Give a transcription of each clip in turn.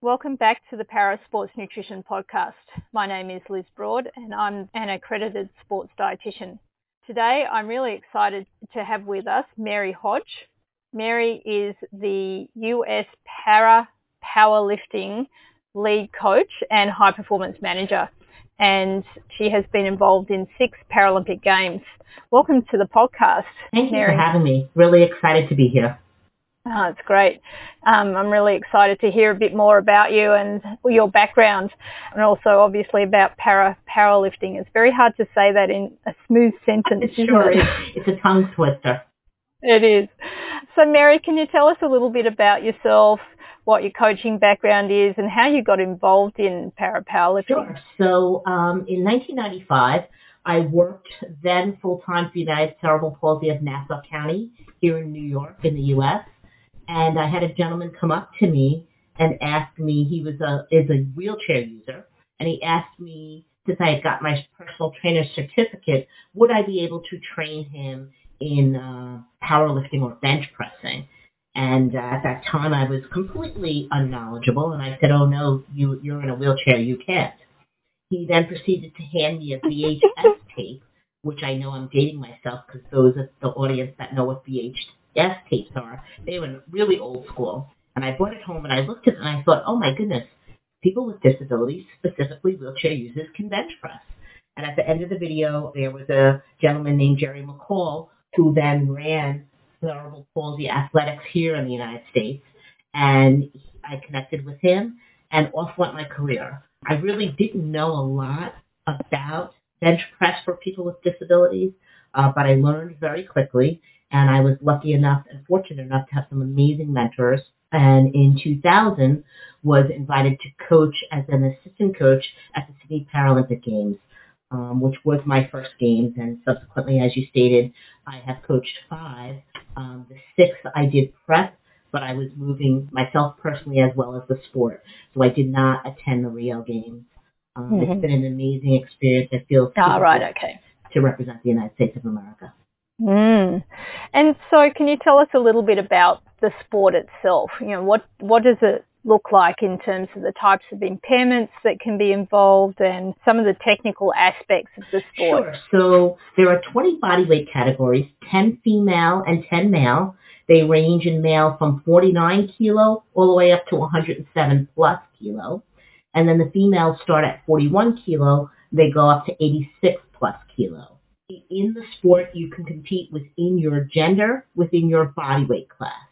Welcome back to the Para Sports Nutrition Podcast. My name is Liz Broad and I'm an accredited sports dietitian. Today I'm really excited to have with us Mary Hodge. Mary is the US Para Powerlifting lead coach and high performance manager, and she has been involved in 6 Paralympic Games. Welcome to the podcast. Thank you, Mary, for having me. Really excited to be here. Oh, it's great. I'm really excited to hear a bit more about you and your background, and also obviously about powerlifting. It's very hard to say that in a smooth sentence. It sure is. It's a tongue twister. It is. So Mary, can you tell us a little bit about yourself, what your coaching background is, and how you got involved in powerlifting? Sure. So in 1995, I worked then full-time for United Cerebral Palsy of Nassau County here in New York in the U.S., and I had a gentleman come up to me and ask me, he is a wheelchair user, and he asked me, since I had got my personal trainer certificate, would I be able to train him in powerlifting or bench pressing? And at that time, I was completely unknowledgeable, and I said, oh, no, you're in a wheelchair, you can't. He then proceeded to hand me a VHS tape, which I know I'm dating myself because those of the audience that know what VHS tapes are, they were really old school. And I brought it home and I looked at it and I thought, oh my goodness, people with disabilities, specifically wheelchair users, can bench press. And at the end of the video, there was a gentleman named Jerry McCall who then ran cerebral palsy athletics here in the United States. And I connected with him and off went my career. I really didn't know a lot about bench press for people with disabilities, but I learned very quickly. And I was lucky enough and fortunate enough to have some amazing mentors. And in 2000, was invited to coach as an assistant coach at the Sydney Paralympic Games, which was my first games. And subsequently, as you stated, I have coached 5. The 6th I did prep, but I was moving myself personally as well as the sport. So I did not attend the Rio Games. It's been an amazing experience. I feel to represent the United States of America. Mm. And so can you tell us a little bit about the sport itself? You know, what does it look like in terms of the types of impairments that can be involved and some of the technical aspects of the sport? Sure. So there are 20 bodyweight categories, 10 female and 10 male. They range in male from 49 kilo all the way up to 107 plus kilo. And then the females start at 41 kilo. They go up to 86 plus kilo. In the sport, you can compete within your gender, within your body weight class.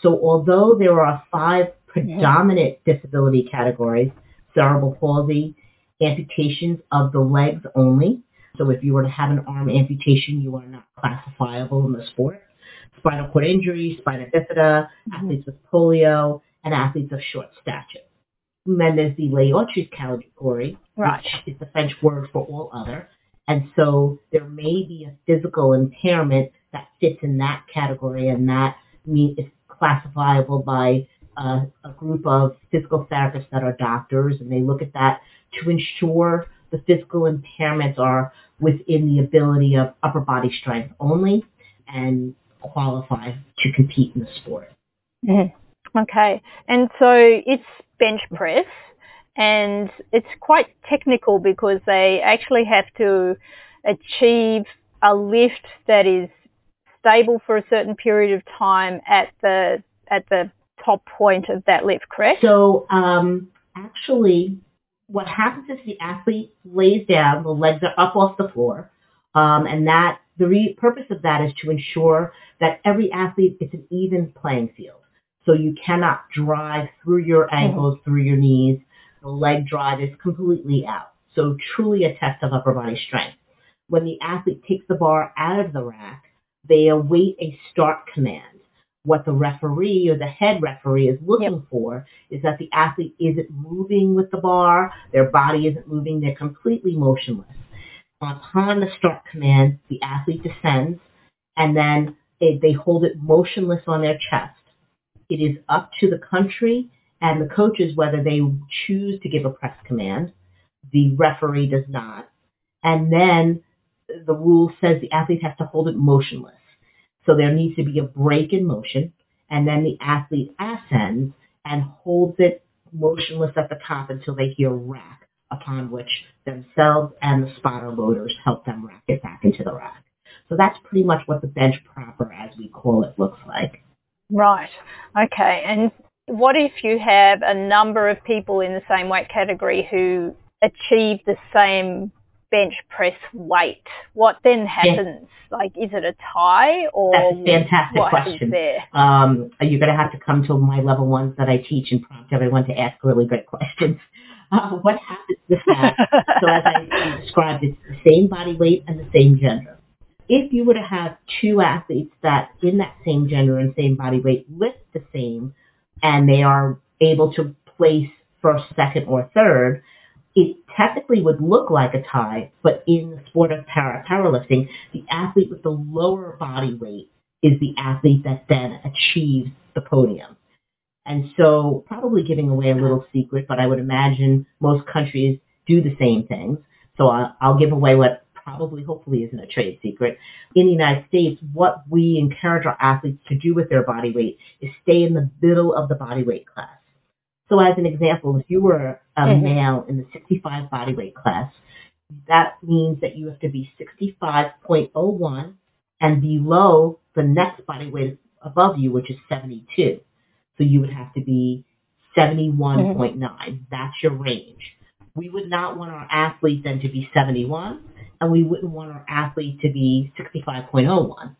So although there are 5 predominant disability categories, cerebral palsy, amputations of the legs only. So if you were to have an arm amputation, you are not classifiable in the sport. Spinal cord injury, spina bifida, athletes with polio, and athletes of short stature. And then there's the les autres category, which is the French word for all other. And so there may be a physical impairment that fits in that category, and that is classifiable by a group of physical therapists that are doctors, and they look at that to ensure the physical impairments are within the ability of upper body strength only and qualify to compete in the sport. Mm-hmm. Okay. And so it's bench press. And it's quite technical because they actually have to achieve a lift that is stable for a certain period of time at the top point of that lift, correct? So actually what happens is the athlete lays down, the legs are up off the floor, and that the purpose of that is to ensure that every athlete is an even playing field. So you cannot drive through your ankles, through your knees. The leg drive is completely out. So truly a test of upper body strength. When the athlete takes the bar out of the rack, they await a start command. What the referee or the head referee is looking for is that the athlete isn't moving with the bar, their body isn't moving, they're completely motionless. Upon the start command, the athlete descends, and then they hold it motionless on their chest. It is up to the country and the coaches whether they choose to give a press command. The referee does not. And then the rule says the athlete has to hold it motionless. So there needs to be a break in motion, and then the athlete ascends and holds it motionless at the top until they hear rack, upon which themselves and the spotter loaders help them rack it back into the rack. So that's pretty much what the bench proper, as we call it, looks like. Right. Okay. And what if you have a number of people in the same weight category who achieve the same bench press weight? What then happens? Yeah. Like, is it a tie, or that's a fantastic question. There? You're going to have to come to my level ones that I teach and prompt everyone to ask really good questions. What happens with that? So as I described, it's the same body weight and the same gender. If you were to have two athletes that in that same gender and same body weight lift the same, and they are able to place first, second, or third, it technically would look like a tie, but in the sport of powerlifting, the athlete with the lower body weight is the athlete that then achieves the podium. And so, probably giving away a little secret, but I would imagine most countries do the same things. So I'll give away what probably, hopefully, isn't a trade secret. In the United States, what we encourage our athletes to do with their body weight is stay in the middle of the body weight class. So as an example, if you were a male in the 65 bodyweight class, that means that you have to be 65.01 and below the next bodyweight above you, which is 72. So you would have to be 71.9. That's your range. We would not want our athlete then to be 71, and we wouldn't want our athlete to be 65.01.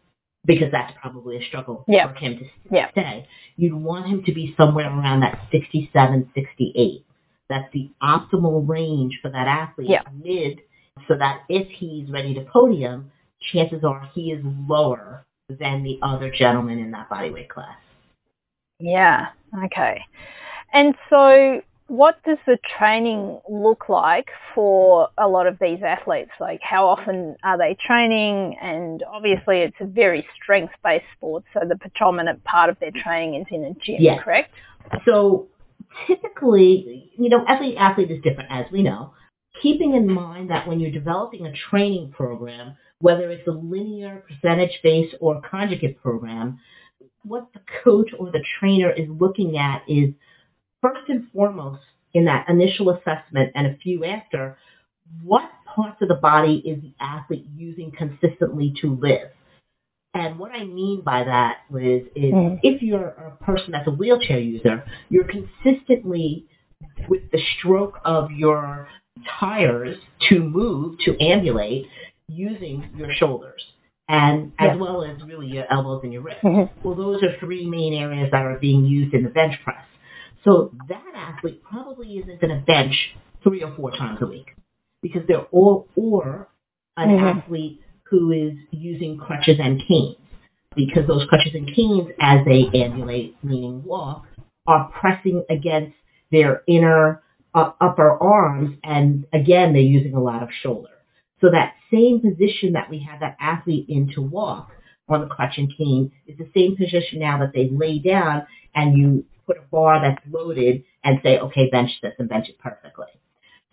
because that's probably a struggle for him to stay. You'd want him to be somewhere around that 67, 68. That's the optimal range for that athlete, mid, so that if he's ready to podium, chances are he is lower than the other gentleman in that bodyweight class. Yeah, okay. And so what does the training look like for a lot of these athletes? Like, how often are they training? And obviously it's a very strength-based sport, so the predominant part of their training is in a gym, correct? So typically, you know, every athlete is different, as we know. Keeping in mind that when you're developing a training program, whether it's a linear, percentage-based, or conjugate program, what the coach or the trainer is looking at is, first and foremost, in that initial assessment and a few after, what parts of the body is the athlete using consistently to live? And what I mean by that, Liz, is if you're a person that's a wheelchair user, you're consistently, with the stroke of your tires to move, to ambulate, using your shoulders, and as well as really your elbows and your wrists. Well, those are three main areas that are being used in the bench press. So that athlete probably isn't going to bench 3 or 4 times a week because they're all, or an athlete who is using crutches and canes, because those crutches and canes, as they ambulate, meaning walk, are pressing against their inner upper arms, and again, they're using a lot of shoulder. So that same position that we had that athlete in to walk on the crutch and cane is the same position now that they lay down and you put a bar that's loaded and say, okay, bench this, and bench it perfectly.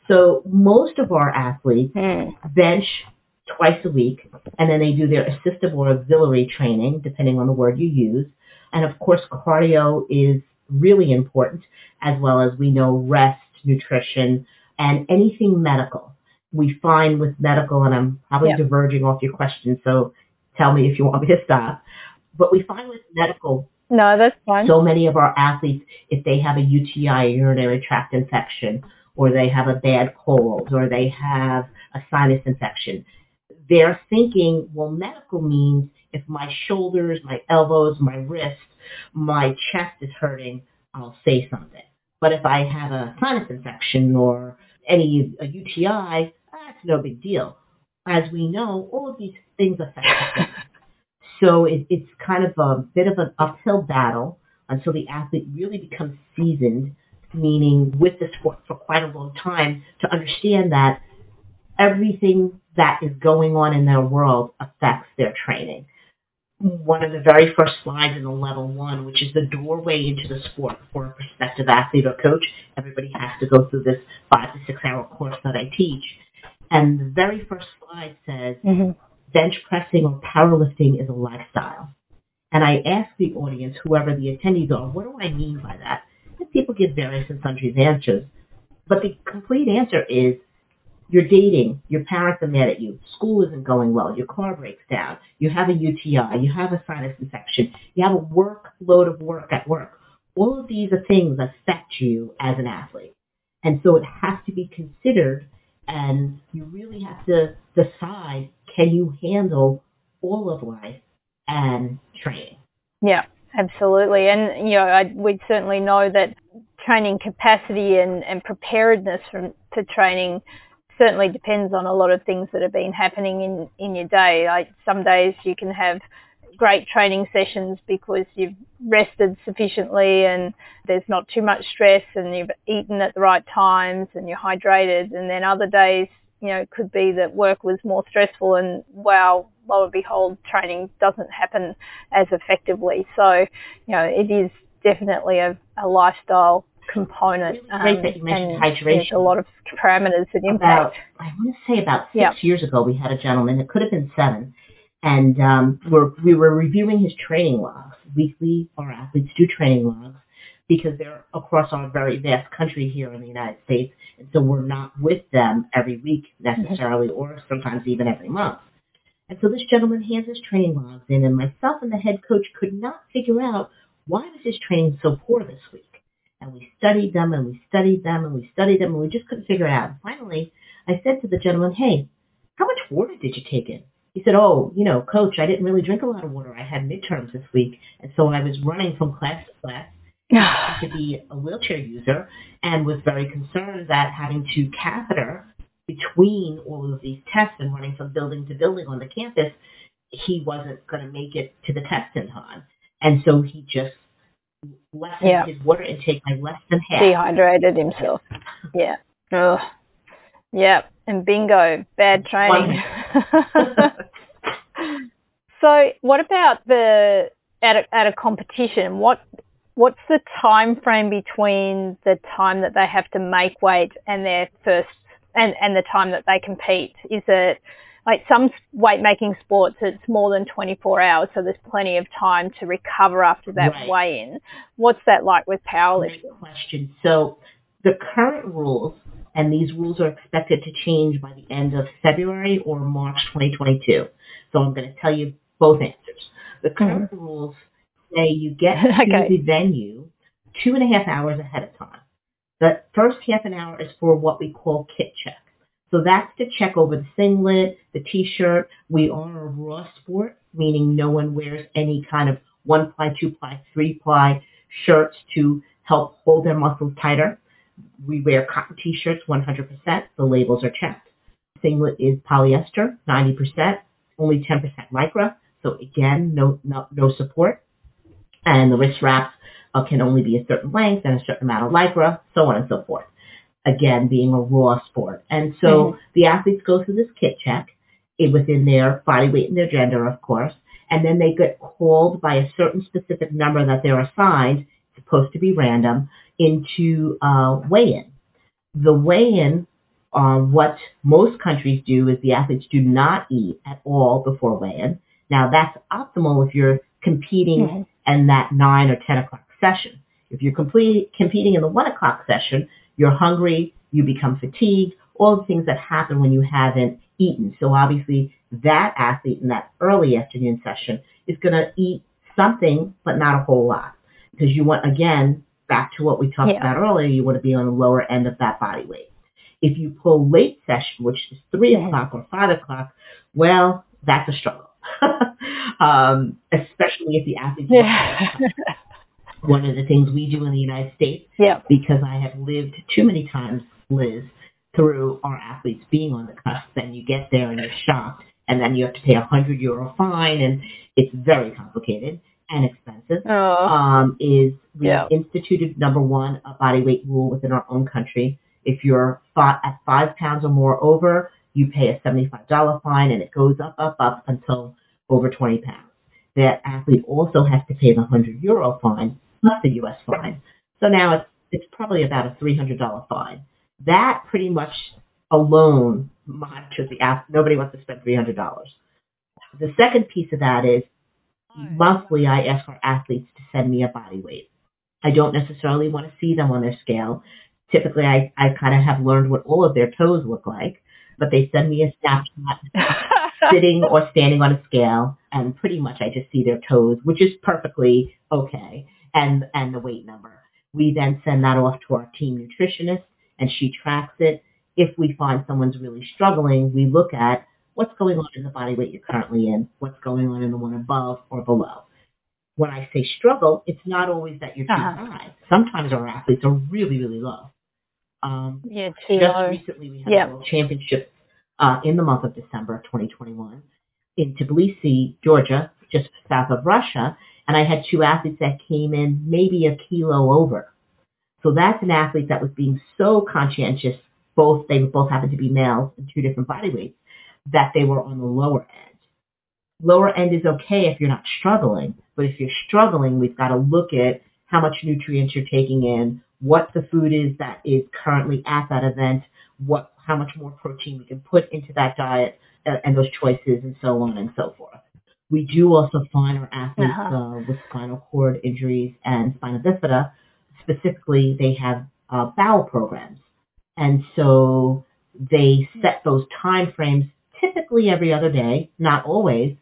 So most of our athletes bench twice a week, and then they do their assistive or auxiliary training, depending on the word you use. And, of course, cardio is really important, as well as we know rest, nutrition, and anything medical. We find with medical, and I'm probably diverging off your question, so tell me if you want me to stop, but we find with medical, no, that's fine. So many of our athletes, if they have a UTI, urinary tract infection, or they have a bad cold, or they have a sinus infection, they're thinking, well, medical means if my shoulders, my elbows, my wrists, my chest is hurting, I'll say something. But if I have a sinus infection or a UTI, that's no big deal. As we know, all of these things affect us. So it's kind of a bit of an uphill battle until the athlete really becomes seasoned, meaning with the sport for quite a long time, to understand that everything that is going on in their world affects their training. One of the very first slides in the level one, which is the doorway into the sport for a prospective athlete or coach, everybody has to go through this 5 to 6 hour course that I teach. And the very first slide says, bench pressing or powerlifting is a lifestyle. And I ask the audience, whoever the attendees are, what do I mean by that? It's people give various and sundry answers, but the complete answer is you're dating, your parents are mad at you, school isn't going well, your car breaks down, you have a UTI, you have a sinus infection, you have a workload of work at work. All of these are things that affect you as an athlete. And so it has to be considered, and you really have to decide, can you handle all of life and training? Yeah, absolutely. And, you know, we certainly know that training capacity and preparedness to training certainly depends on a lot of things that have been happening in your day. Like some days you can have great training sessions because you've rested sufficiently and there's not too much stress and you've eaten at the right times and you're hydrated, and then other days, you know, it could be that work was more stressful and wow, lo and behold, training doesn't happen as effectively. So, you know, it is definitely a lifestyle component. It's really great that you mentioned hydration. A lot of parameters that impact. I want to say about 6 years ago we had a gentleman, it could have been 7, and we were reviewing his training logs. Weekly, our athletes do training logs because they're across our very vast country here in the United States, and so we're not with them every week necessarily, or sometimes even every month. And so this gentleman hands his training logs in, and myself and the head coach could not figure out why was his training so poor this week. And we studied them, and we studied them, and we studied them, and we just couldn't figure it out. And finally, I said to the gentleman, hey, how much water did you take in? He said, oh, you know, coach, I didn't really drink a lot of water. I had midterms this week, and so I was running from class to class. I used to be a wheelchair user and was very concerned that having to catheter between all of these tests and running from building to building on the campus, he wasn't going to make it to the test in time. And so he just lessened his water intake by less than half. Dehydrated himself. Yeah. Ugh. Yeah. And bingo, bad training. So what about at a competition? What's the time frame between the time that they have to make weight and their first and the time that they compete? Is it like some weight making sports, it's more than 24 hours, so there's plenty of time to recover after that weigh in. What's that like with powerlifting? Great question. So the current rules, and these rules are expected to change by the end of February or March 2022. So I'm going to tell you both answers. The current rules say you get to the venue 2.5 hours ahead of time. The first half an hour is for what we call kit check. So that's to check over the singlet, the T-shirt. We are a raw sport, meaning no one wears any kind of 1-ply, 2-ply, 3-ply shirts to help hold their muscles tighter. We wear cotton T-shirts 100%. The labels are checked. Singlet is polyester, 90%, only 10% lycra. So again, no support. And the wrist wraps can only be a certain length and a certain amount of lycra, so on and so forth. Again, being a raw sport. And so the athletes go through this kit check within their body weight and their gender, of course, and then they get called by a certain specific number that they're assigned, supposed to be random, into weigh-in. The weigh-in, what most countries do is the athletes do not eat at all before weigh-in. Now, that's optimal if you're competing in that 9 or 10 o'clock session. If you're competing in the 1 o'clock session, you're hungry, you become fatigued, all the things that happen when you haven't eaten. So obviously that athlete in that early afternoon session is going to eat something, but not a whole lot. Because you want, again, back to what we talked about earlier, you want to be on the lower end of that body weight. If you pull late session, which is 3 o'clock or 5 o'clock, well, that's a struggle. Especially if the athlete one of the things we do in the United States, because I have lived too many times, Liz, through our athletes being on the cusp, and you get there and you're shocked, and then you have to pay €100 fine, and it's very complicated and expensive, is we instituted, number one, a body weight rule within our own country. If you're at 5 pounds or more over, you pay a $75 fine, and it goes up until over 20 pounds. That athlete also has to pay the €100 fine, not the U.S. fine. So now it's probably about a $300 fine. That pretty much alone monitors the athlete. Nobody wants to spend $300. The second piece of that is monthly I ask our athletes to send me a body weight. I don't necessarily want to see them on their scale. Typically, I kind of have learned what all of their toes look like, but they send me a snapshot sitting or standing on a scale, and pretty much I just see their toes, which is perfectly okay, and the weight number. We then send that off to our team nutritionist, and she tracks it. If we find someone's really struggling, we look at what's going on in the body weight you're currently in, what's going on in the one above or below. When I say struggle, it's not always that you're too high. Sometimes our athletes are really, really low. Recently we had a world championship in the month of December of 2021 in Tbilisi, Georgia, just south of Russia, and I had two athletes that came in maybe a kilo over. So that's an athlete that was being so conscientious, they both happened to be males in two different body weights, that they were on the lower end. Lower end is okay if you're not struggling, but if you're struggling, we've got to look at how much nutrients you're taking in, what the food is that is currently at that event, how much more protein we can put into that diet, and those choices, and so on and so forth. We do also find our athletes with spinal cord injuries and spina bifida, specifically, they have bowel programs. And so they set those time frames typically every other day, not always.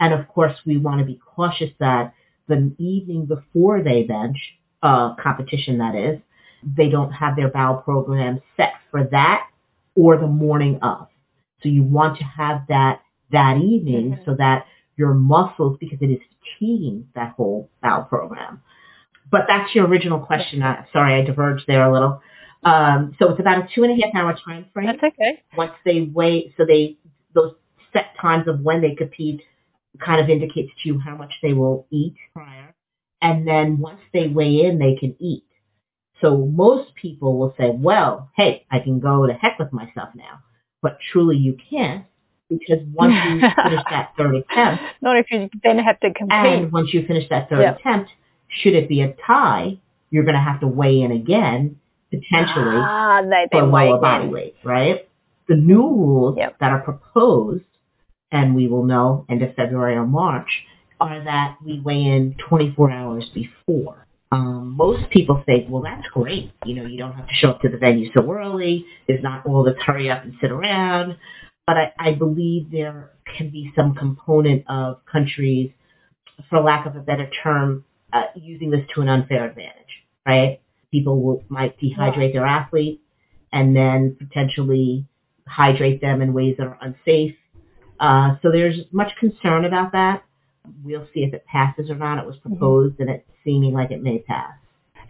And, of course, we want to be cautious that the evening before they bench, competition that is, they don't have their bowel program set for that or the morning of. So you want to have that evening so that your muscles, because it is fatiguing, that whole bowel program. But that's your original question. Sorry, I diverged there a little. So it's about a 2.5-hour time frame. That's okay. Once they weigh, so those set times of when they compete kind of indicates to you how much they will eat prior. And then once they weigh in, they can eat. So most people will say, well, hey, I can go to heck with myself now. But truly you can't, because once you finish that third attempt. Not if you then have to compete. And once you finish that third attempt, should it be a tie, you're going to have to weigh in again, potentially, for lower body weight, right? The new rules that are proposed, and we will know end of February or March, are that we weigh in 24 hours before. Most people think, well, that's great. You know, you don't have to show up to the venue so early. There's not all this hurry up and sit around. But I believe there can be some component of countries, for lack of a better term, using this to an unfair advantage, right? People might dehydrate their athletes and then potentially hydrate them in ways that are unsafe. So there's much concern about that. We'll see if it passes or not. It was proposed, and it's seeming like it may pass.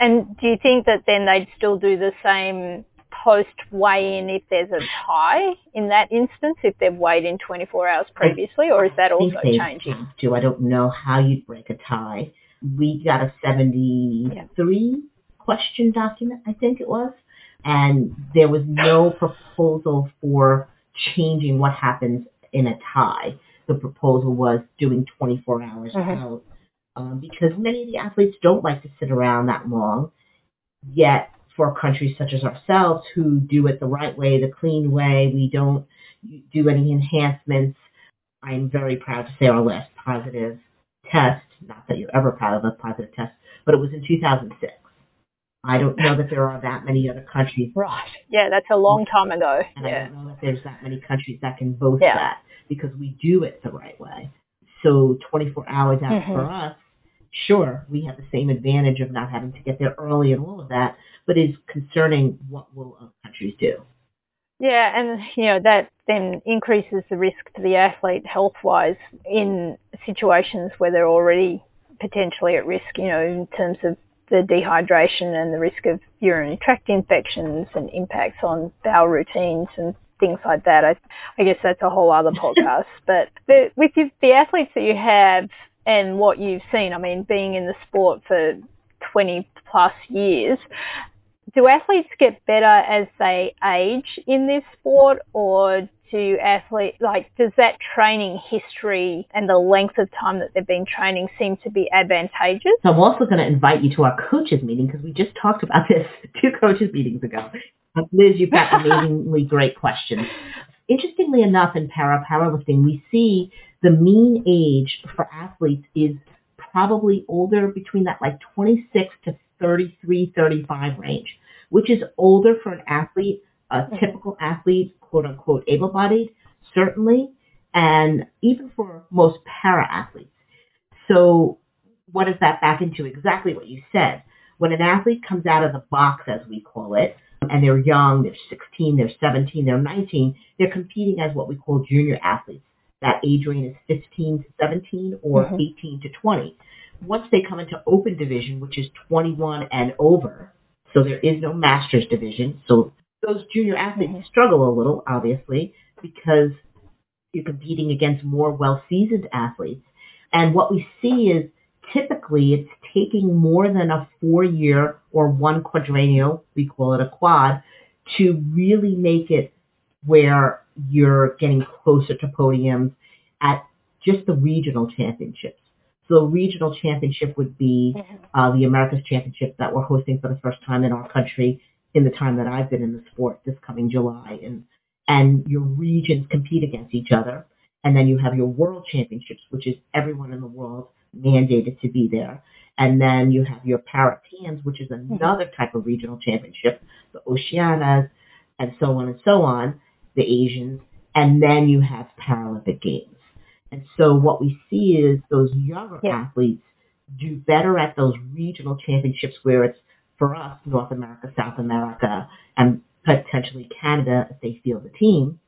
And do you think that then they'd still do the same post-weigh-in if there's a tie in that instance, if they've weighed in 24 hours previously, or is that also changing? I don't know how you'd break a tie. We got a 73-question document, I think it was, and there was no proposal for changing what happens in a tie. The proposal was doing 24 hours out, because many of the athletes don't like to sit around that long. Yet for countries such as ourselves who do it the right way, the clean way, we don't do any enhancements. I'm very proud to say our last positive test, not that you're ever proud of a positive test, but it was in 2006. I don't know that there are that many other countries. Right. Yeah, that's a long time ago. And I don't know that there's that many countries that can boast that, because we do it the right way. So 24 hours out for us, sure, we have the same advantage of not having to get there early and all of that, but it's concerning what will other countries do. Yeah, and you know that then increases the risk to the athlete health-wise in situations where they're already potentially at risk, you know, in terms of the dehydration and the risk of urinary tract infections and impacts on bowel routines and things like that. I guess that's a whole other podcast. But with the athletes that you have and what you've seen, I mean, being in the sport for 20-plus years, do athletes get better as they age in this sport, or does that training history and the length of time that they've been training seem to be advantageous? So I'm also going to invite you to our coaches meeting, because we just talked about this 2 coaches meetings ago. Liz, you've got amazingly great questions. Interestingly enough, in para powerlifting, we see the mean age for athletes is probably older, between that like 26 to 33, 35 range, which is older for an athlete, a typical athlete, quote unquote, able-bodied, certainly, and even for most para-athletes. So what does that back into? Exactly what you said. When an athlete comes out of the box, as we call it, and they're young, they're 16, they're 17, they're 19, they're competing as what we call junior athletes. That age range is 15 to 17 or 18 to 20. Once they come into open division, which is 21 and over, so there is no master's division, so those junior athletes struggle a little, obviously, because you're competing against more well-seasoned athletes. And what we see is typically it's taking more than a 4-year or one quadrennial, we call it a quad, to really make it where you're getting closer to podiums at just the regional championships. So the regional championship would be the America's Championship that we're hosting for the first time in our country in the time that I've been in the sport this coming July. And your regions compete against each other. And then you have your world championships, which is everyone in the world mandated to be there. And then you have your Paralympics, which is another type of regional championship, the Oceanias, and so on and so on, the Asians. And then you have Paralympic Games. And so what we see is those younger athletes do better at those regional championships where it's, for us, North America, South America, and potentially Canada if they field a team.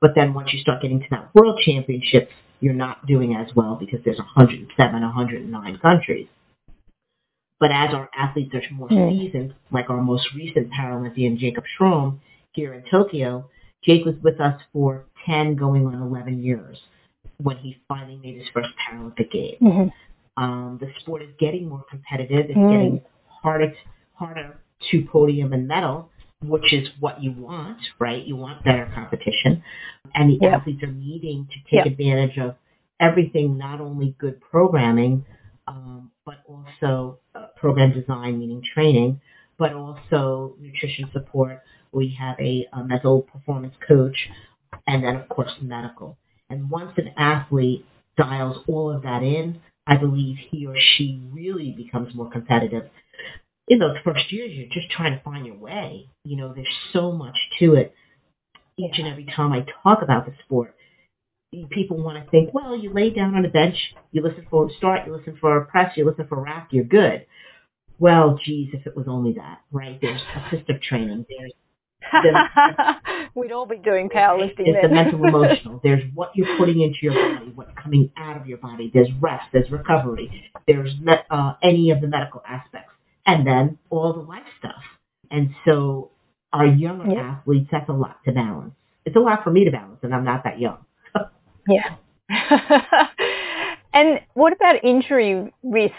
But then once you start getting to that world championships, you're not doing as well because there's 107, 109 countries. But as our athletes are more seasoned, like our most recent Paralympian, Jacob Schroem, here in Tokyo, Jake was with us for 10 going on 11 years when he finally made his first Paralympic game. The sport is getting more competitive. It's getting harder to podium and medal, which is what you want, right? You want better competition. And the athletes are needing to take advantage of everything, not only good programming, but also program design, meaning training, but also nutrition support. We have a mental performance coach, and then, of course, medical. And once an athlete dials all of that in, I believe he or she really becomes more competitive. In those first years, you're just trying to find your way. You know, there's so much to it. Each and every time I talk about the sport, people want to think, well, you lay down on a bench, you listen for a start, you listen for a press, you listen for a rack, you're good. Well, geez, if it was only that, right? There's assistive training. There's we'd all be doing powerlifting. It's the mental, emotional. There's what you're putting into your body, what's coming out of your body. There's rest, there's recovery, there's any of the medical aspects, and then all the life stuff. And so our younger athletes, that's a lot to balance. It's a lot for me to balance, and I'm not that young. And what about injury risk?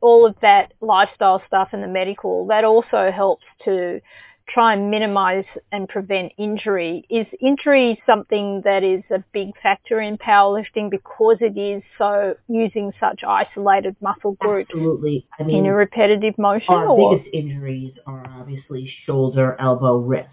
All of that lifestyle stuff and the medical, that also helps to try and minimize and prevent injury. Is injury something that is a big factor in powerlifting because it is so using such isolated muscle groups? Absolutely. I mean, in a repetitive motion? Biggest injuries are obviously shoulder, elbow, wrist.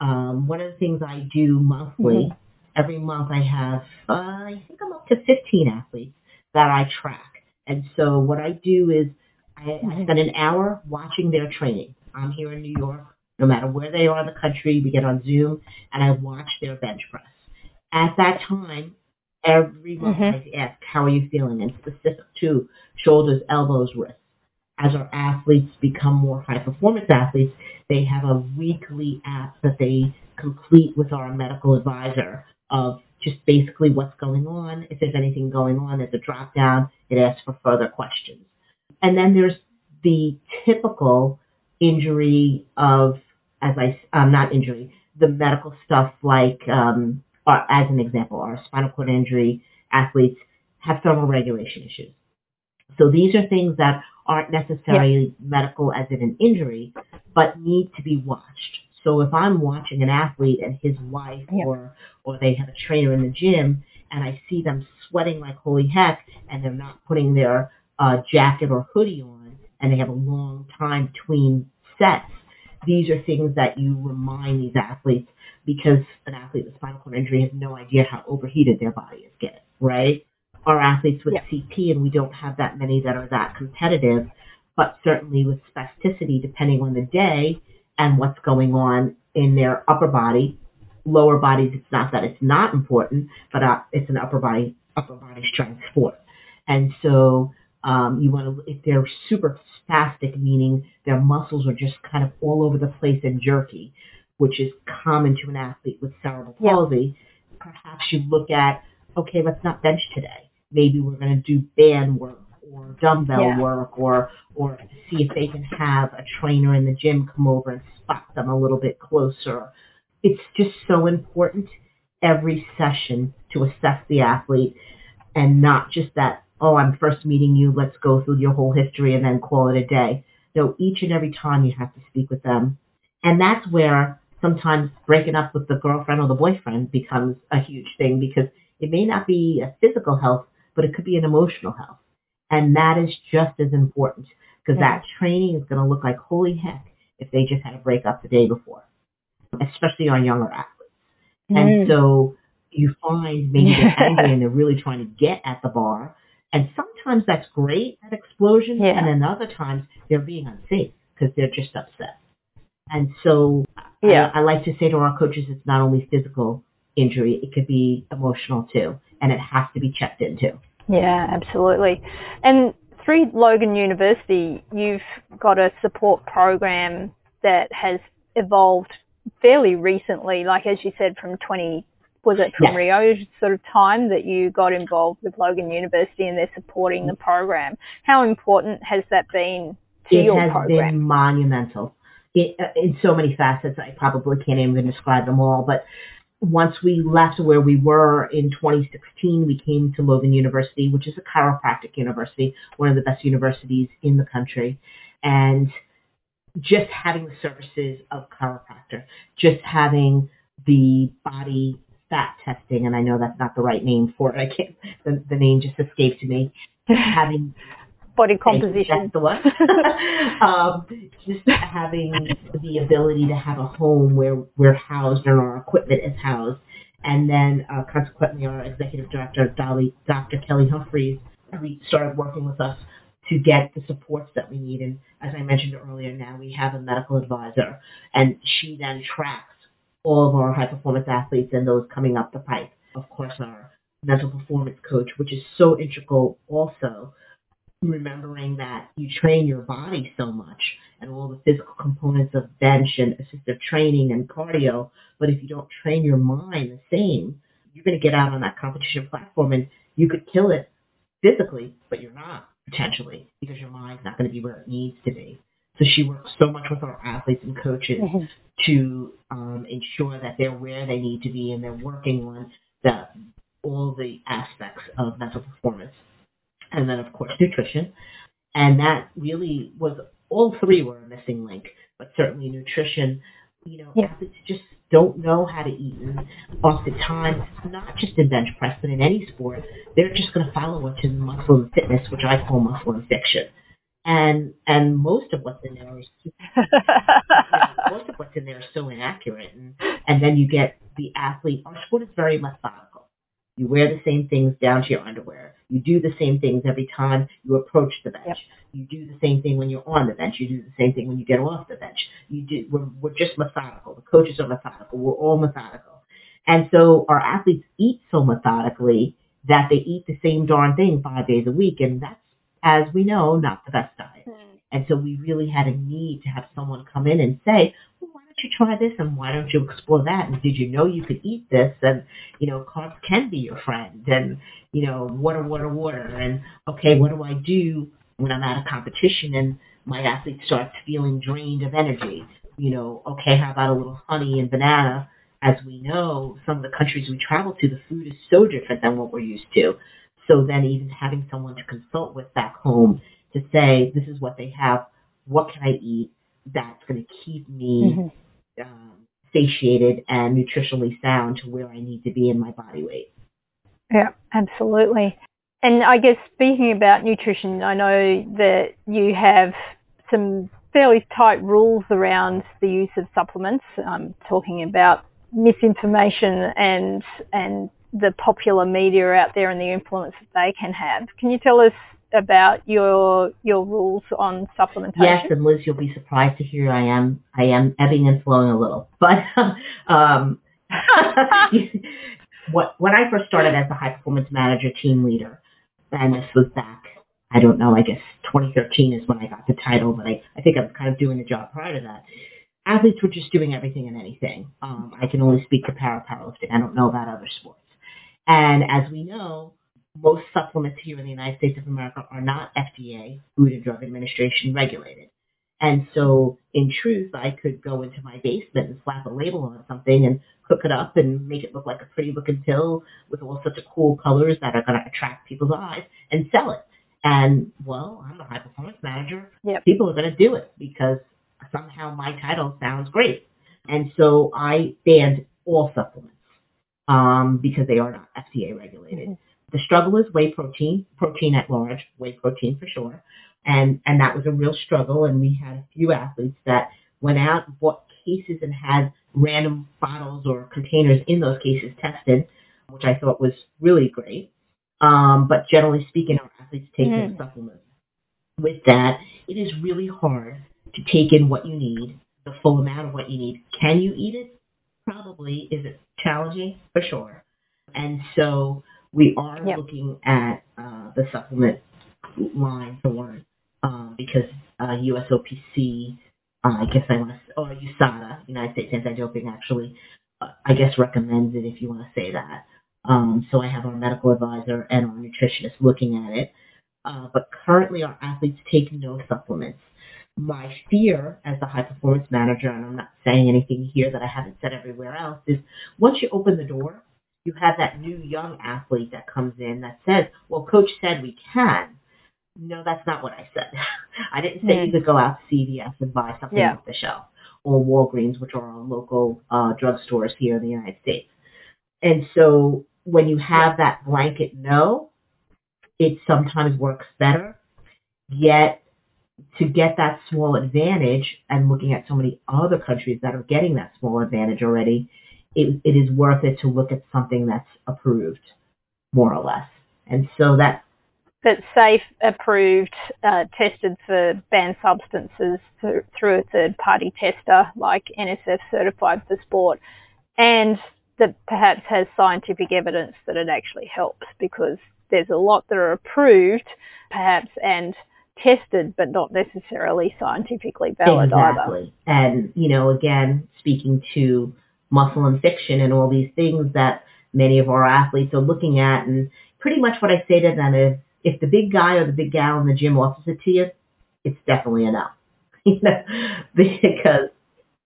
One of the things I do monthly, every month I have, I think I'm up to 15 athletes that I track. And so what I do is I spend an hour watching their training. I'm here in New York. No matter where they are in the country, we get on Zoom, and I watch their bench press. At that time, every month I ask, how are you feeling? And specific to shoulders, elbows, wrists. As our athletes become more high-performance athletes, they have a weekly app that they complete with our medical advisor of just basically what's going on. If there's anything going on, there's a drop-down. It asks for further questions. And then there's the typical injury of, the medical stuff like, as an example, our spinal cord injury athletes have thermal regulation issues. So these are things that aren't necessarily medical as in an injury, but need to be watched. So if I'm watching an athlete and his wife or they have a trainer in the gym and I see them sweating like holy heck and they're not putting their jacket or hoodie on, and they have a long time between sets. These are things that you remind these athletes because an athlete with spinal cord injury has no idea how overheated their body is getting, right? Our athletes with CP, and we don't have that many that are that competitive, but certainly with spasticity depending on the day and what's going on in their upper body. Lower bodies, it's not that it's not important, but it's an upper body strength sport. And so you want to, if they're super spastic, meaning their muscles are just kind of all over the place and jerky, which is common to an athlete with cerebral palsy, perhaps you look at, okay, let's not bench today. Maybe we're going to do band work or dumbbell work, or see if they can have a trainer in the gym come over and spot them a little bit closer. It's just so important every session to assess the athlete, and not just that, oh, I'm first meeting you, let's go through your whole history and then call it a day. No, each and every time you have to speak with them. And that's where sometimes breaking up with the girlfriend or the boyfriend becomes a huge thing, because it may not be a physical health, but it could be an emotional health. And that is just as important, because that training is going to look like, holy heck, if they just had a breakup the day before, especially on younger athletes. And so you find maybe they're angry and they're really trying to get at the bar. And sometimes that's great, that explosion, and then other times they're being unsafe because they're just upset. And so I like to say to our coaches, it's not only physical injury, it could be emotional too, and it has to be checked into. Yeah, absolutely. And through Logan University, you've got a support program that has evolved fairly recently, like as you said, from Rio sort of time that you got involved with Logan University and they're supporting the program. How important has that been to your program? It has been monumental in so many facets. I probably can't even describe them all, but once we left where we were in 2016, we came to Logan University, which is a chiropractic university, one of the best universities in the country. And just having the services of chiropractor, just having the body fat testing, and I know that's not the right name for it. I can't. The name just escaped me. Having body composition. That's the one. Just having the ability to have a home where we're housed and our equipment is housed, and then consequently, our executive director, Dr. Kelly Humphreys, started working with us to get the supports that we need. And as I mentioned earlier, now we have a medical advisor, and she then tracks all of our high-performance athletes and those coming up the pipe. Of course, our mental performance coach, which is so integral also, remembering that you train your body so much and all the physical components of bench and assistive training and cardio, but if you don't train your mind the same, you're going to get out on that competition platform and you could kill it physically, but you're not, potentially, because your mind's not going to be where it needs to be. So she works so much with our athletes and coaches to ensure that they're where they need to be and they're working on all the aspects of mental performance. And then, of course, nutrition. And that really was, all three were a missing link, but certainly nutrition. Athletes just don't know how to eat. And oftentimes, not just in bench press, but in any sport, they're just going to follow what's in muscle and fitness, which I call muscle and fiction. And most of what's in there is so inaccurate. And then you get the athlete. Our sport is very methodical. You wear the same things down to your underwear. You do the same things every time you approach the bench. Yep. You do the same thing when you're on the bench. You do the same thing when you get off the bench. We're just methodical. The coaches are methodical. We're all methodical. And so our athletes eat so methodically that they eat the same darn thing 5 days a week, and that's, as we know, not the best diet. And so we really had a need to have someone come in and say, well, why don't you try this and why don't you explore that? And did you know you could eat this? And, carbs can be your friend. And, water. And, okay, what do I do when I'm at a competition and my athlete starts feeling drained of energy? Okay, how about a little honey and banana? As we know, some of the countries we travel to, the food is so different than what we're used to. So then even having someone to consult with back home to say, this is what they have, what can I eat that's going to keep me satiated and nutritionally sound to where I need to be in my body weight. Yeah, absolutely. And I guess speaking about nutrition, I know that you have some fairly tight rules around the use of supplements. I'm talking about misinformation and the popular media out there and the influence that they can have. Can you tell us about your rules on supplementation? Yes, and Liz, you'll be surprised to hear I am ebbing and flowing a little. But when I first started as a high performance manager team leader, and this was back, I don't know, I guess 2013 is when I got the title, but I think I was kind of doing the job prior to that. Athletes were just doing everything and anything. I can only speak to powerlifting. I don't know about other sports. And as we know, most supplements here in the United States of America are not FDA, Food and Drug Administration, regulated. And so, in truth, I could go into my basement and slap a label on something and cook it up and make it look like a pretty-looking pill with all sorts of cool colors that are going to attract people's eyes and sell it. And, well, I'm a high-performance manager. Yep. People are going to do it because somehow my title sounds great. And so I banned all supplements because they are not FDA regulated. Mm-hmm. The struggle is whey protein at large, whey protein for sure. And that was a real struggle. And we had a few athletes that went out, bought cases and had random bottles or containers in those cases tested, which I thought was really great. But generally speaking, our athletes take those supplements. With that, it is really hard to take in what you need, the full amount of what you need. Can you eat it? Probably. Is it challenging? For sure. And so we are looking at the supplement line for one because USOPC, or USADA, United States Anti-Doping, actually, recommends it if you want to say that. So I have our medical advisor and our nutritionist looking at it. But currently our athletes take no supplements. My fear as the high-performance manager, and I'm not saying anything here that I haven't said everywhere else, is once you open the door, you have that new young athlete that comes in that says, well, coach said we can. No, that's not what I said. I didn't say you could go out to CVS and buy something off the shelf, or Walgreens, which are our local drugstores here in the United States. And so when you have that blanket no, it sometimes works better. Yet to get that small advantage, and looking at so many other countries that are getting that small advantage already, it is worth it to look at something that's approved, more or less. And so that's safe, approved, tested for banned substances through a third-party tester like NSF certified for sport, and that perhaps has scientific evidence that it actually helps, because there's a lot that are approved, perhaps, and tested, but not necessarily scientifically valid either. And, again, speaking to muscle and fiction and all these things that many of our athletes are looking at, and pretty much what I say to them is, if the big guy or the big gal in the gym offers it to you, it's definitely enough. Because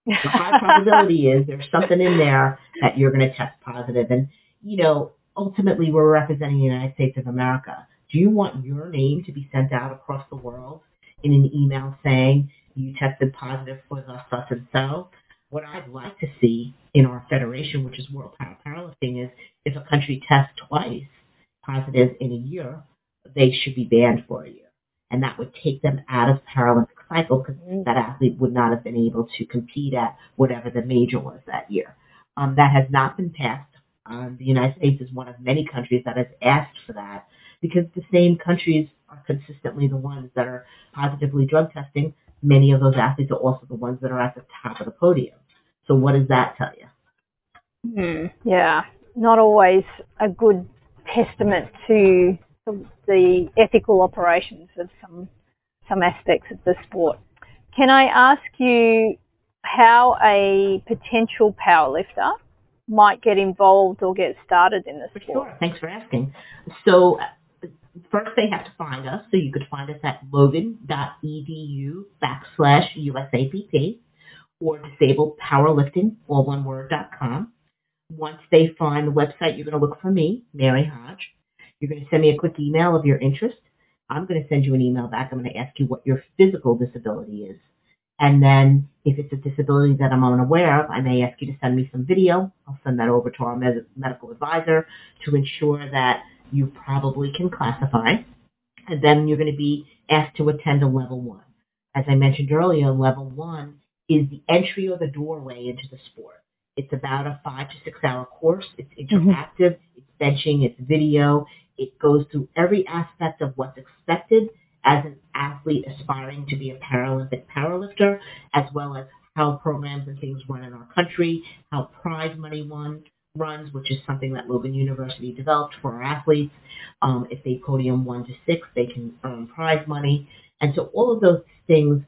the high probability is there's something in there that you're going to test positive. And, ultimately we're representing the United States of America. Do you want your name to be sent out across the world in an email saying you tested positive for thus, and so? What I'd like to see in our federation, which is World Para Powerlifting, is if a country tests twice positive in a year, they should be banned for a year. And that would take them out of the Paralympic cycle, because that athlete would not have been able to compete at whatever the major was that year. That has not been passed. The United States is one of many countries that has asked for that, because the same countries are consistently the ones that are positively drug testing. Many of those athletes are also the ones that are at the top of the podium. So what does that tell you? Yeah, not always a good testament to the ethical operations of some aspects of the sport. Can I ask you how a potential powerlifter might get involved or get started in this sport? Sure, thanks for asking. So first they have to find us. So you could find us at logan.edu/USAPP or disabledpowerlifting, all one word, .com. Once they find the website, you're going to look for me, Mary Hodge. You're going to send me a quick email of your interest. I'm going to send you an email back. I'm going to ask you what your physical disability is. And then if it's a disability that I'm unaware of, I may ask you to send me some video. I'll send that over to our medical advisor to ensure that you probably can classify. And then you're going to be asked to attend a level one. As I mentioned earlier, level one is the entry or the doorway into the sport. It's about a 5 to 6 hour course. It's interactive. It's benching. It's video. It goes through every aspect of what's expected as an athlete aspiring to be a Paralympic powerlifter, as well as how programs and things run in our country, how prize money runs, which is something that Logan University developed for our athletes. If they podium 1 to 6, they can earn prize money. And so all of those things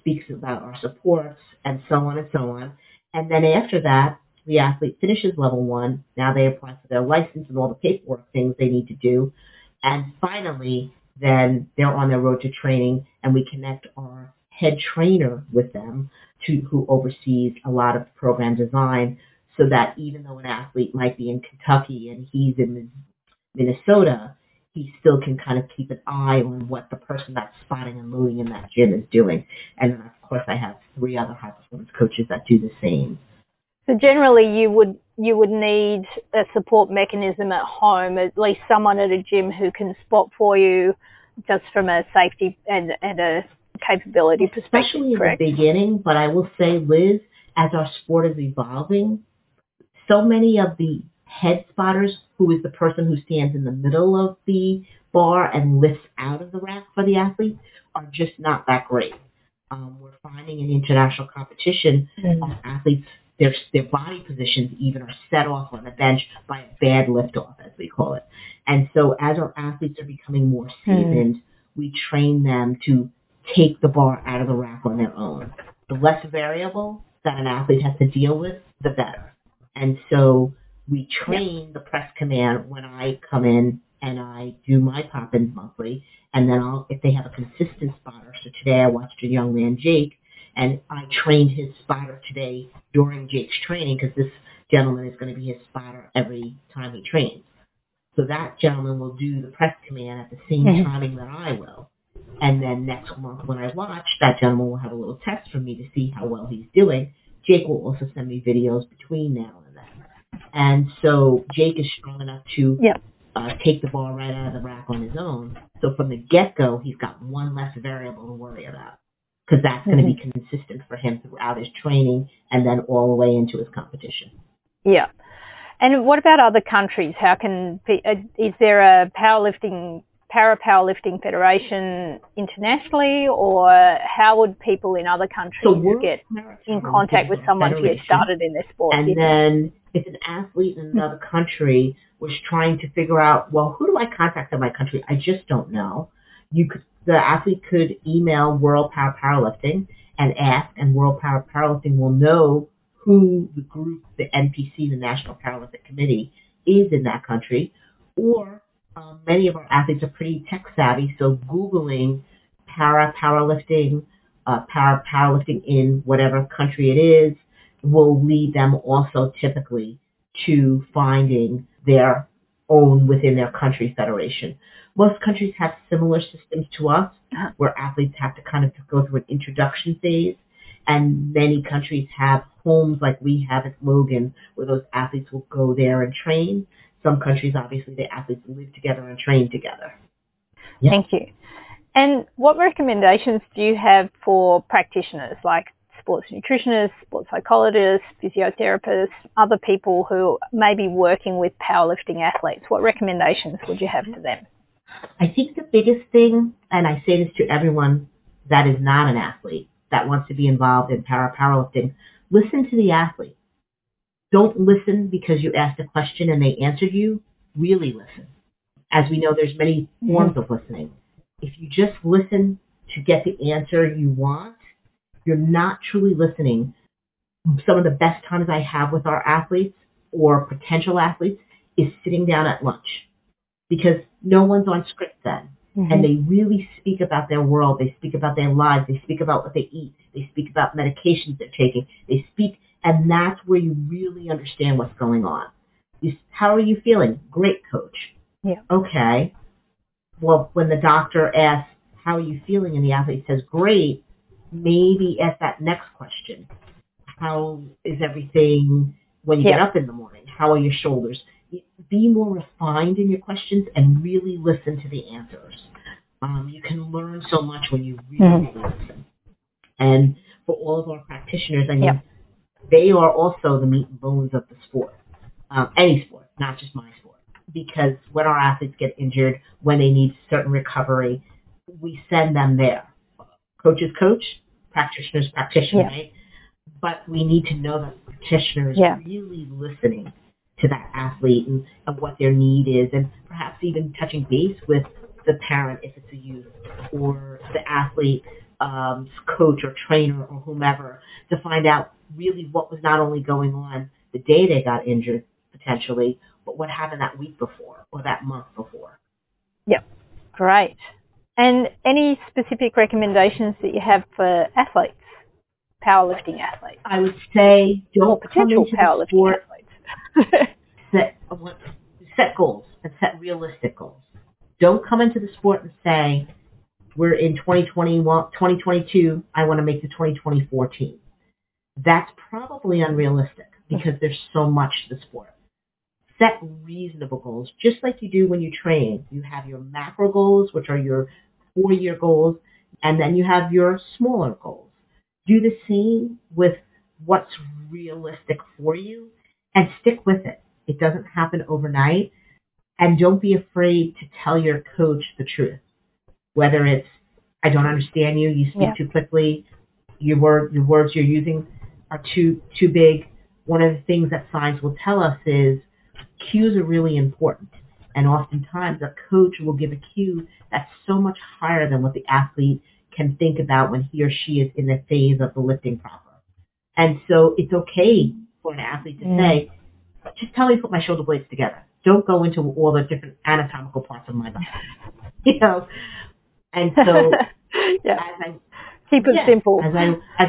speaks about our supports and so on and so on. And then after that, the athlete finishes level 1. Now they apply for their license and all the paperwork things they need to do. And finally, then they're on their road to training, and we connect our head trainer with them who oversees a lot of program design, so that even though an athlete might be in Kentucky and he's in Minnesota, he still can kind of keep an eye on what the person that's spotting and moving in that gym is doing. And then, of course, I have 3 other high-performance coaches that do the same. So generally you would need a support mechanism at home, at least someone at a gym who can spot for you just from a safety and a capability perspective. Especially correct? In the beginning, but I will say, Liz, as our sport is evolving, so many of the head spotters, who is the person who stands in the middle of the bar and lifts out of the rack for the athlete, are just not that great. We're finding in international competition, athletes, their body positions even are set off on the bench by a bad lift-off, as we call it. And so as our athletes are becoming more seasoned, we train them to take the bar out of the rack on their own. The less variable that an athlete has to deal with, the better. And so we train the press command when I come in and I do my pop-ins monthly, and then if they have a consistent spotter. So today I watched a young man, Jake, and I trained his spotter today during Jake's training, because this gentleman is going to be his spotter every time he trains. So that gentleman will do the press command at the same timing that I will. And then next month when I watch, that gentleman will have a little test for me to see how well he's doing. Jake will also send me videos between now and then. And so Jake is strong enough to take the ball right out of the rack on his own. So from the get-go, he's got one less variable to worry about, because that's going to be consistent for him throughout his training and then all the way into his competition. Yeah. And what about other countries? Is there a para powerlifting federation internationally, or how would people in other countries get in contact with someone who gets started in their sport? And then if an athlete in another country was trying to figure out, well, who do I contact in my country? I just don't know. The athlete could email World Para Powerlifting and ask, and World Para Powerlifting will know who the group, the NPC, the National Paralympic Committee, is in that country. Or many of our athletes are pretty tech savvy, so Googling para powerlifting in whatever country it is will lead them also typically to finding their own within their country federation. Most countries have similar systems to us, where athletes have to kind of go through an introduction phase, and many countries have homes like we have at Logan, where those athletes will go there and train. Some countries, obviously, the athletes live together and train together. Yep. Thank you. And what recommendations do you have for practitioners, like sports nutritionists, sports psychologists, physiotherapists, other people who may be working with powerlifting athletes? What recommendations would you have to them? I think the biggest thing, and I say this to everyone that is not an athlete that wants to be involved in para powerlifting, listen to the athlete. Don't listen because you asked a question and they answered you. Really listen. As we know, there's many forms of listening. If you just listen to get the answer you want, you're not truly listening. Some of the best times I have with our athletes or potential athletes is sitting down at lunch, because no one's on script then. And they really speak about their world. They speak about their lives. They speak about what they eat. They speak about medications they're taking. And that's where you really understand what's going on. How are you feeling? Great, coach. Yeah. Okay. Well, when the doctor asks, how are you feeling? And the athlete says, great, maybe ask that next question. How is everything when you get up in the morning? How are your shoulders? Be more refined in your questions and really listen to the answers. You can learn so much when you really listen. And for all of our practitioners, I mean, they are also the meat and bones of the sport, any sport, not just my sport. because when our athletes get injured, when they need certain recovery, we send them there. Coaches coach, practitioners practitioner, yeah. Right? But we need to know that the practitioner is yeah. really listening to that athlete and what their need is, and perhaps even touching base with the parent if it's a youth, or the athlete, coach or trainer or whomever, to find out really what was not only going on the day they got injured potentially, but what happened that week before or that month before. Yep. Great. And any specific recommendations that you have for athletes, powerlifting athletes? I would say don't potential powerlifting athletes. set goals and set realistic goals. Don't come into the sport and say, we're in 2022, I want to make the 2024 team. That's probably unrealistic because there's so much to the sport. Set reasonable goals, just like you do when you train. You have your macro goals, which are your 4-year goals, and then you have your smaller goals. Do the same with what's realistic for you and stick with it. It doesn't happen overnight. And don't be afraid to tell your coach the truth. Whether it's, I don't understand you, you speak yeah. too quickly, your words you're using are too big. One of the things that science will tell us is cues are really important. And oftentimes a coach will give a cue that's so much higher than what the athlete can think about when he or she is in the phase of the lifting proper. And so it's okay for an athlete to say, just tell me to put my shoulder blades together. Don't go into all the different anatomical parts of my body. You know? And so, yeah. Keep it simple. As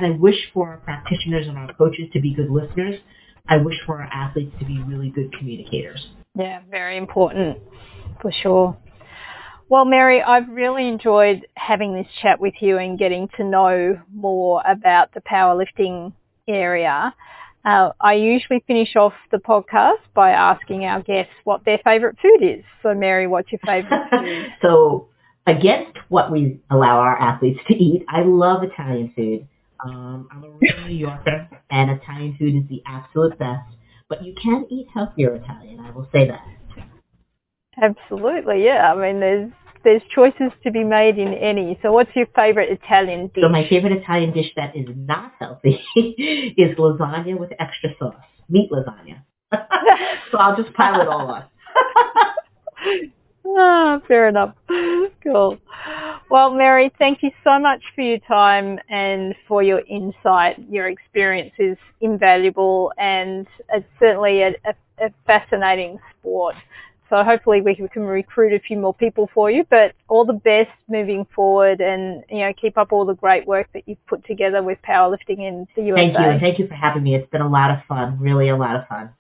I wish for our practitioners and our coaches to be good listeners, I wish for our athletes to be really good communicators. Yeah, very important, for sure. Well, Mary, I've really enjoyed having this chat with you and getting to know more about the powerlifting area. I usually finish off the podcast by asking our guests what their favorite food is. So, Mary, what's your favorite food? So, against what we allow our athletes to eat, I love Italian food. I'm a real New Yorker, and Italian food is the absolute best. But you can eat healthier Italian, I will say that. Absolutely, yeah. I mean, there's choices to be made in any. So what's your favorite Italian dish? So my favorite Italian dish that is not healthy is lasagna with extra sauce, meat lasagna. So I'll just pile it all on. Ah, fair enough. Cool. Well, Mary, thank you so much for your time and for your insight. Your experience is invaluable, and it's certainly a fascinating sport. So hopefully we can recruit a few more people for you, but all the best moving forward, and keep up all the great work that you've put together with powerlifting in the USA. Thank you, and thank you for having me. It's been a lot of fun, really a lot of fun.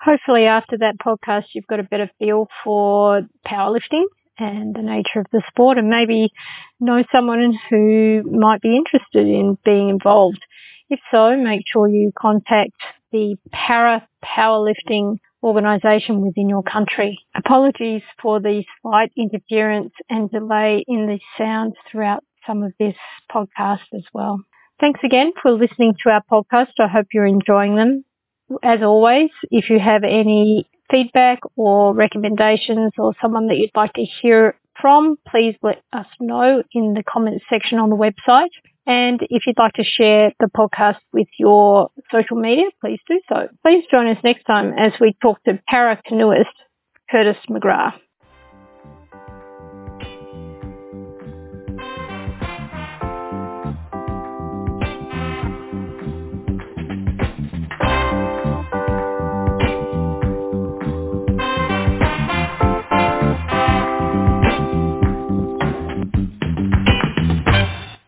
Hopefully after that podcast you've got a better feel for powerlifting and the nature of the sport, and maybe know someone who might be interested in being involved. If so, make sure you contact the Para Powerlifting organisation within your country. Apologies for the slight interference and delay in the sound throughout some of this podcast as well. Thanks again for listening to our podcast. I hope you're enjoying them. As always, if you have any feedback or recommendations or someone that you'd like to hear from, please let us know in the comments section on the website. And if you'd like to share the podcast with your social media, please do so. Please join us next time as we talk to para canoeist Curtis McGrath.